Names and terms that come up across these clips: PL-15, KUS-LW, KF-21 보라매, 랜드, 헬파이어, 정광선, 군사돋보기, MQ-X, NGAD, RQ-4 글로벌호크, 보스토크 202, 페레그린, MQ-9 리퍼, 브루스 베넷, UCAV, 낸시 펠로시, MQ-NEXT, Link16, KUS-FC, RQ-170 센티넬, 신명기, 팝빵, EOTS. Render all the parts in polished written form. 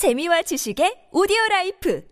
재미와 지식의 오디오라이프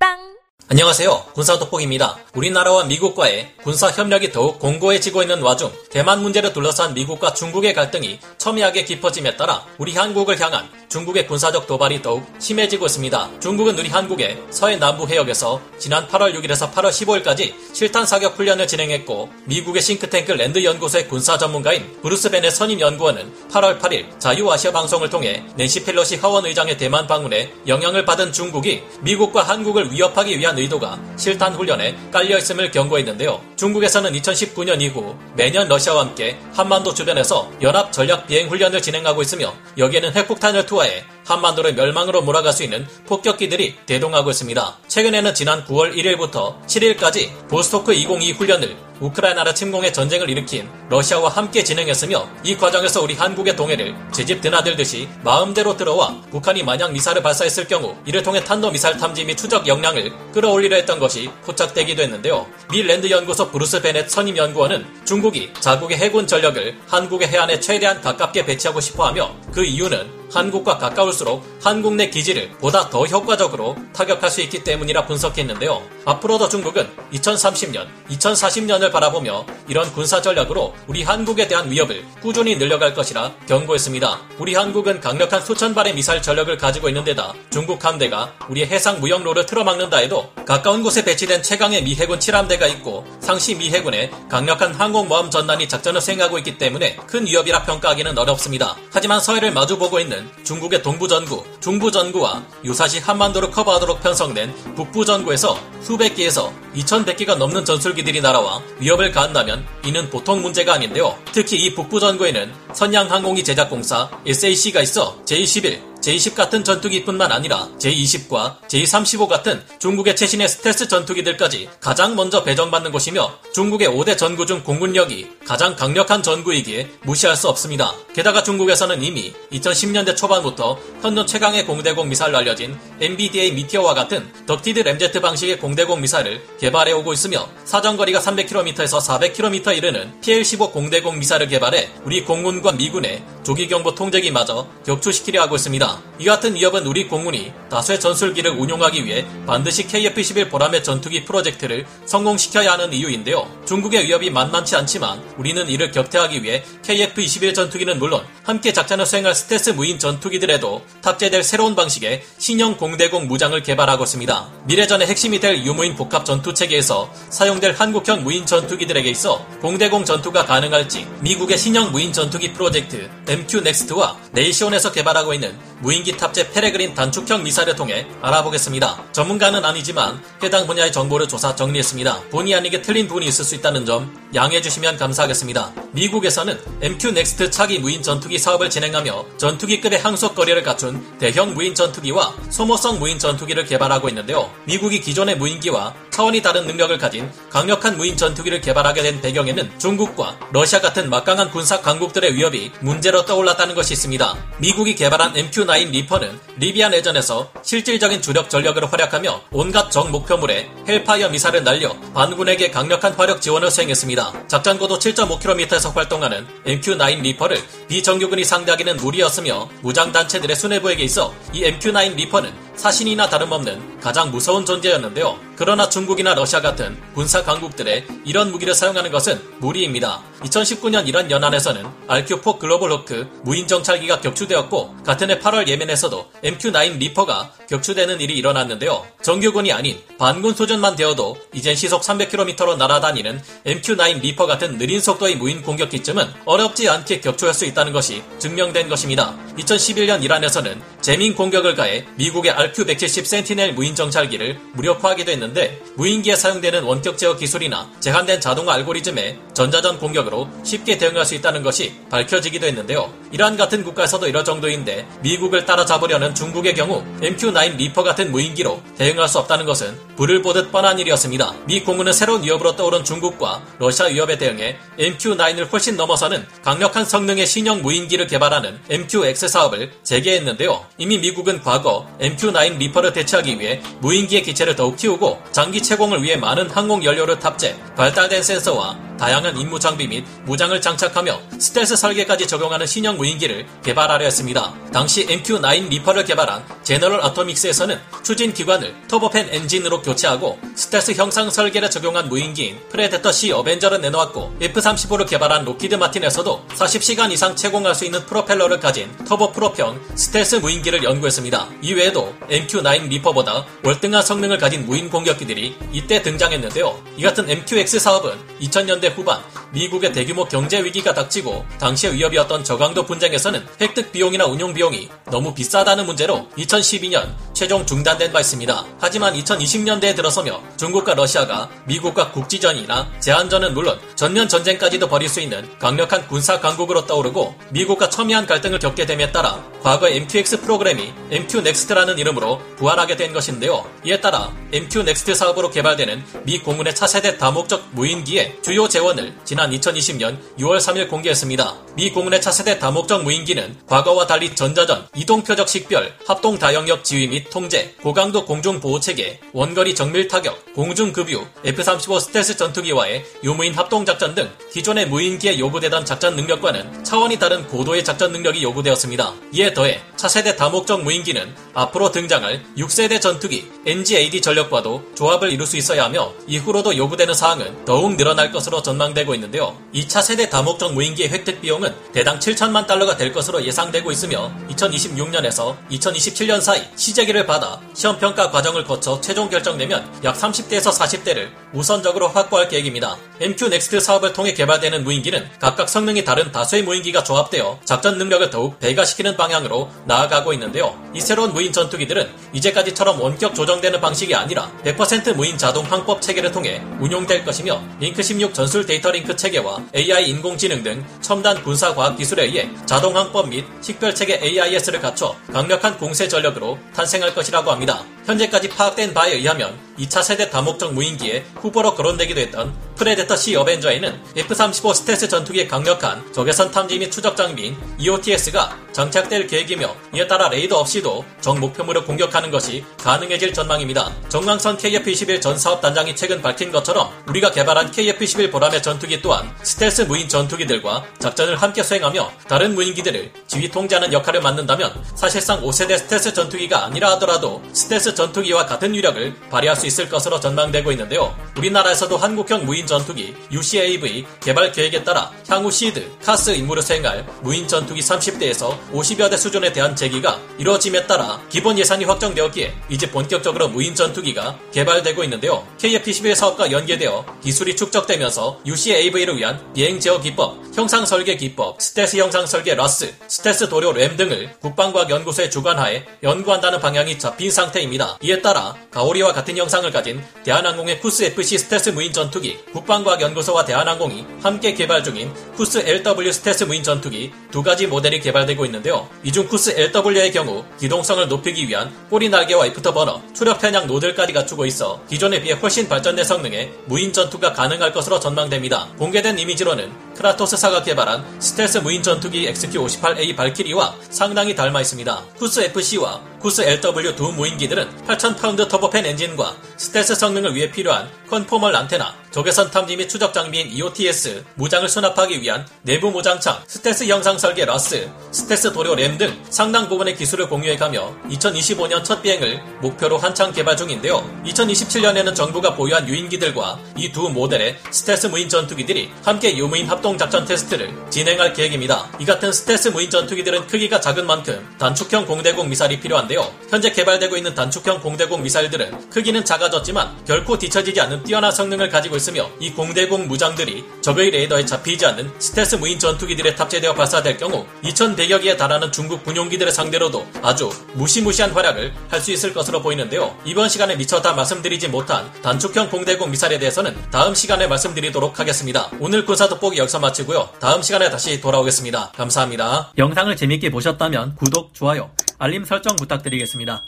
팝빵! 안녕하세요. 군사돋보기입니다. 우리나라와 미국과의 군사협력이 더욱 공고해지고 있는 와중 대만 문제를 둘러싼 미국과 중국의 갈등이 첨예하게 깊어짐에 따라 우리 한국을 향한 중국의 군사적 도발이 더욱 심해지고 있습니다. 중국은 우리 한국의 서해 남부 해역에서 지난 8월 6일에서 8월 15일까지 실탄사격 훈련을 진행했고, 미국의 싱크탱크 랜드 연구소의 군사 전문가인 브루스 벤의 선임 연구원은 8월 8일 자유아시아 방송을 통해 낸시 펠로시 하원의장의 대만 방문에 영향을 받은 중국이 미국과 한국을 위협하기 위한 의도가 실탄 훈련에 깔려있음을 경고했는데요. 중국에서는 2019년 이후 매년 러시아와 함께 한반도 주변에서 연합 전략 비행 훈련을 진행하고 있으며, 여기에는 핵폭탄을 투하해 한반도를 멸망으로 몰아갈 수 있는 폭격기들이 대동하고 있습니다. 최근에는 지난 9월 1일부터 7일까지 보스토크 202 훈련을 우크라이나를 침공해 전쟁을 일으킨 러시아와 함께 진행했으며, 이 과정에서 우리 한국의 동해를 제집 드나들듯이 마음대로 들어와 북한이 만약 미사를 발사했을 경우 이를 통해 탄도미사일 탐지 및 추적 역량을 끌어올리려 했던 것이 포착되기도 했는데요. 미 랜드 연구소 브루스 베넷 선임 연구원은 중국이 자국의 해군 전력을 한국의 해안에 최대한 가깝게 배치하고 싶어하며, 그 이유는 한국과 가까울수록 한국 내 기지를 보다 더 효과적으로 타격할 수 있기 때문이라 분석했는데요. 앞으로도 중국은 2030년, 2040년을 바라보며 이런 군사 전략으로 우리 한국에 대한 위협을 꾸준히 늘려갈 것이라 경고했습니다. 우리 한국은 강력한 수천 발의 미사일 전력을 가지고 있는 데다 중국 함대가 우리의 해상 무역로를 틀어막는다 해도 가까운 곳에 배치된 최강의 미 해군 7함대가 있고, 상시 미 해군의 강력한 항공모함 전단이 작전을 수행하고 있기 때문에 큰 위협이라 평가하기는 어렵습니다. 하지만 서해를 마주보고 있는 중국의 동부전구, 중부전구와 유사시 한반도를 커버하도록 편성된 북부전구에서 수백 개에서 2100개가 넘는 전술기들이 날아와 위협을 가한다면 이는 보통 문제가 아닌데요. 특히 이 북부전구에는 선양항공기 제작공사 SAC가 있어 제21, 제20 같은 전투기뿐만 아니라 제20과 제35 같은 중국의 최신의 스텔스 전투기들까지 가장 먼저 배정받는 곳이며, 중국의 5대 전구 중 공군력이 가장 강력한 전구이기에 무시할 수 없습니다. 게다가 중국에서는 이미 2010년대 초반부터 현존 최강의 공대공 미사일로 알려진 MBDA 미티어와 같은 덕티드 램제트 방식의 공대공 미사일을 개발해오고 있으며, 사정거리가 300km에서 400km에 이르는 PL-15 공대공 미사일을 개발해 우리 공군과 미군의 조기경보 통제기마저 격추시키려 하고 있습니다. 이 같은 위협은 우리 공군이 다수의 전술기를 운용하기 위해 반드시 KF-21 보라매 전투기 프로젝트를 성공시켜야 하는 이유인데요. 중국의 위협이 만만치 않지만 우리는 이를 격퇴하기 위해 KF-21 전투기는 물론 함께 작전을 수행할 스텔스 무인 전투기들에도 탑재될 새로운 방식의 신형 공대공 무장을 개발하고 있습니다. 미래전의 핵심이 될 유무인 복합 전투체계에서 사용될 한국형 무인 전투기들에게 있어 공대공 전투가 가능할지 미국의 신형 무인 전투기 프로젝트 MQ-NEXT와 네이션에서 개발하고 있는 무인기 탑재 페레그린 단축형 미사일을 통해 알아보겠습니다. 전문가는 아니지만 해당 분야의 정보를 조사 정리했습니다. 본의 아니게 틀린 부분이 있을 수 있다는 점 양해해 주시면 감사하겠습니다. 미국에서는 MQ-NEXT 차기 무인 전투기 사업을 진행하며 전투기급의 항속거리를 갖춘 대형 무인 전투기와 소모성 무인 전투기를 개발하고 있는데요. 미국이 기존의 무인기와 차원이 다른 능력을 가진 강력한 무인 전투기를 개발하게 된 배경에는 중국과 러시아 같은 막강한 군사 강국들의 위협이 문제로 떠올랐다는 것이 있습니다. 미국이 개발한 MQ-9 리퍼는 리비아 내전에서 실질적인 주력 전력으로 활약하며 온갖 적 목표물에 헬파이어 미사를 날려 반군에게 강력한 화력 지원을 수행했습니다. 작전고도 7.5km에서 활동하는 MQ-9 리퍼를 비정규군이 상대하기는 무리였으며, 무장단체들의 수뇌부에게 있어 이 MQ-9 리퍼는 사신이나 다름없는 가장 무서운 존재였는데요. 그러나 중국이나 러시아 같은 군사 강국들의 이런 무기를 사용하는 것은 무리입니다. 2019년 이란 연안에서는 RQ-4 글로벌호크 무인정찰기가 격추되었고, 같은 해 8월 예멘에서도 MQ-9 리퍼가 격추되는 일이 일어났는데요. 정규군이 아닌 반군 수준만 되어도 이젠 시속 300km로 날아다니는 MQ-9 리퍼 같은 느린 속도의 무인 공격기쯤은 어렵지 않게 격추할 수 있다는 것이 증명된 것입니다. 2011년 이란에서는 재민 공격을 가해 미국의 RQ-170 센티넬 무인정찰기를 무력화하기도 했는데, 무인기에 사용되는 원격 제어 기술이나 제한된 자동화 알고리즘에 전자전 공격으로 쉽게 대응할 수 있다는 것이 밝혀지기도 했는데요. 이란 같은 국가에서도 이럴 정도인데 미국을 따라잡으려는 중국의 경우 MQ-9 리퍼 같은 무인기로 대응할 수 없다는 것은 불을 보듯 뻔한 일이었습니다. 미 공군은 새로운 위협으로 떠오른 중국과 러시아 위협에 대응해 MQ-9을 훨씬 넘어서는 강력한 성능의 신형 무인기를 개발하는 MQ-X 사업을 재개했는데요. 이미 미국은 과거 MQ-9 리퍼를 대체하기 위해 무인기의 기체를 더욱 키우고 장기 채공을 위해 많은 항공연료를 탑재, 발달된 센서와 다양한 임무 장비 및 무장을 장착하며 스텔스 설계까지 적용하는 신형 무인기를 개발하려 했습니다. 당시 MQ-9 리퍼를 개발한 제너럴 아토믹스에서는 추진기관을 터보팬 엔진으로 교체하고 스텔스 형상 설계를 적용한 무인기인 프레데터 C 어벤저를 내놓았고 F-35를 개발한 록히드 마틴에서도 40시간 이상 채공할 수 있는 프로펠러를 가진 터보 프로평 스텔스 무인기를 연구했습니다. 이외에도 MQ-9 리퍼보다 월등한 성능을 가진 무인 공격기들이 이때 등장했는데요. 이 같은 MQ-X 사업은 2000년대 후반 미국의 대규모 경제 위기가 닥치고 당시의 위협이었던 저강도 분쟁에서는 획득 비용이나 운용 비용이 너무 비싸다는 문제로 2012년 최종 중단된 바 있습니다. 하지만 2020년대에 들어서며 중국과 러시아가 미국과 국지전이나 제한전은 물론 전면 전쟁까지도 벌일 수 있는 강력한 군사 강국으로 떠오르고 미국과 첨예한 갈등을 겪게 됨에 따라 과거의 MQ-X 프로그램이 MQ-NEXT라는 이름으로 부활하게 된 것인데요. 이에 따라 MQ-NEXT 사업으로 개발되는 미 공군의 차세대 다목적 무인기의 주요 재원을 지난 2020년 6월 3일 공개했습니다. 미 공군의 차세대 다목적 무인기는 과거와 달리 전자전, 이동표적 식별, 합동 다영역 지휘 및 통제, 고강도 공중보호체계, 원거리 정밀타격, 공중급유, F-35 스텔스 전투기와의 유무인 합동작전 등 기존의 무인기에 요구되던 작전 능력과는 차원이 다른 고도의 작전 능력이 요구되었습니다. 이에 더해 차세대 다목적 무인기는 앞으로 등장할 6세대 전투기 NGAD 전력과도 조합을 이룰 수 있어야 하며 이후로도 요구되는 사항은 더욱 늘어날 것으로 전망되고 있는데요. 2차 세대 다목적 무인기의 획득 비용은 대당 7천만 달러가 될 것으로 예상되고 있으며 2026년에서 2027년 사이 시제기를 받아 시험평가 과정을 거쳐 최종 결정되면 약 30대에서 40대를 우선적으로 확보할 계획입니다. MQ-NEXT 사업을 통해 개발되는 무인기는 각각 성능이 다른 다수의 무인기가 조합되어 작전 능력을 더욱 배가시키는 방향으로 나아가고 있는데요. 이 새로운 무인 전투기들은 이제까지처럼 원격 조정되는 방식이 아니라 100% 무인 자동 항법 체계를 통해 운용될 것이며 링크16 전술 데이터 링크 체계와 AI 인공지능 등 첨단 군사과학 기술에 의해 자동 항법 및 식별체계 AIS를 갖춰 강력한 공세 전력으로 탄생할 것이라고 합니다. 현재까지 파악된 바에 의하면 2차 세대 다목적 무인기의 후보로 거론되기도 했던 프레데터 C 어벤저에는 F-35 스텔스 전투기의 강력한 적외선 탐지 및 추적 장비인 EOTS가 장착될 계획이며 이에 따라 레이더 없이도 적 목표물을 공격하는 것이 가능해질 전망입니다. 정광선 KF-21 전 사업단장이 최근 밝힌 것처럼 우리가 개발한 KF-21 보라매 전투기 또한 스텔스 무인 전투기들과 작전을 함께 수행하며 다른 무인기들을 지휘 통제하는 역할을 맡는다면 사실상 5세대 스텔스 전투기가 아니라 하더라도 스텔스 전투기와 같은 위력을 발휘할 수 있을 것으로 전망되고 있는데요. 우리나라에서도 한국형 무인 전투기 UCAV 개발 계획에 따라 향후 시드, 카스 임무를 수행할 무인 전투기 30대에서 50여 대 수준에 대한 제기가 이루어짐에 따라 기본 예산이 확정되었기에 이제 본격적으로 무인 전투기가 개발되고 있는데요. KF-21 사업과 연계되어 기술이 축적되면서 UCAV를 위한 비행 제어 기법, 형상 설계 기법, 스텔스 형상 설계 라스, 스텔스 도료 램 등을 국방과학연구소의 주관하에 연구한다는 방향이 잡힌 상태입니다. 이에 따라 가오리와 같은 형상을 가진 대한항공의 KUS-FC 스텔스 무인 전투기, 국방과학연구소와 대한항공이 함께 개발 중인 KUS-LW 스텔스 무인 전투기 두 가지 모델이 개발되고 있는데요. 이중 KUS-LW의 경우 기동성을 높이기 위한 꼬리 날개와 애프터버너, 추력 편향 노즐까지 갖추고 있어 기존에 비해 훨씬 발전된 성능의 무인 전투가 가능할 것으로 전망됩니다. 공개된 이미지로는 크라토스사가 개발한 스텔스 무인 전투기 XQ-58A 발키리와 상당히 닮아 있습니다. KUS-FC와 KUS-LW 두 무인기들은 8,000파운드 터보팬 엔진과 스텔스 성능을 위해 필요한 컨포멀 안테나, 적외선 탐지 및 추적 장비인 EOTS, 무장을 수납하기 위한 내부 무장창, 스텔스 형상 설계 라스, 스텔스 도료 램 등 상당 부분의 기술을 공유해가며 2025년 첫 비행을 목표로 한창 개발 중인데요. 2027년에는 정부가 보유한 유인기들과 이 두 모델의 스텔스 무인 전투기들이 함께 유무인 합동 작전 테스트를 진행할 계획입니다. 이 같은 스텔스 무인 전투기들은 크기가 작은 만큼 단축형 공대공 미사일이 필요한데요. 현재 개발되고 있는 단축형 공대공 미사일들은 크기는 작아졌지만 결코 뒤처지지 않는 뛰어난 성능을 가지고 있으며 이 공대공 무장들이 적의 레이더에 잡히지 않는 스텔스 무인 전투기들에 탑재되어 발사될 경우 2100여 기에 달하는 중국 군용기들의 상대로도 아주 무시무시한 활약을 할 수 있을 것으로 보이는데요. 이번 시간에 미처 다 말씀드리지 못한 단축형 공대공 미사일에 대해서는 다음 시간에 말씀드리도록 하겠습니다. 오늘 군사돋보기 여기서 마치고요. 다음 시간에 다시 돌아오겠습니다. 감사합니다. 영상을 재밌게 보셨다면 구독, 좋아요, 알림 설정 부탁드리겠습니다.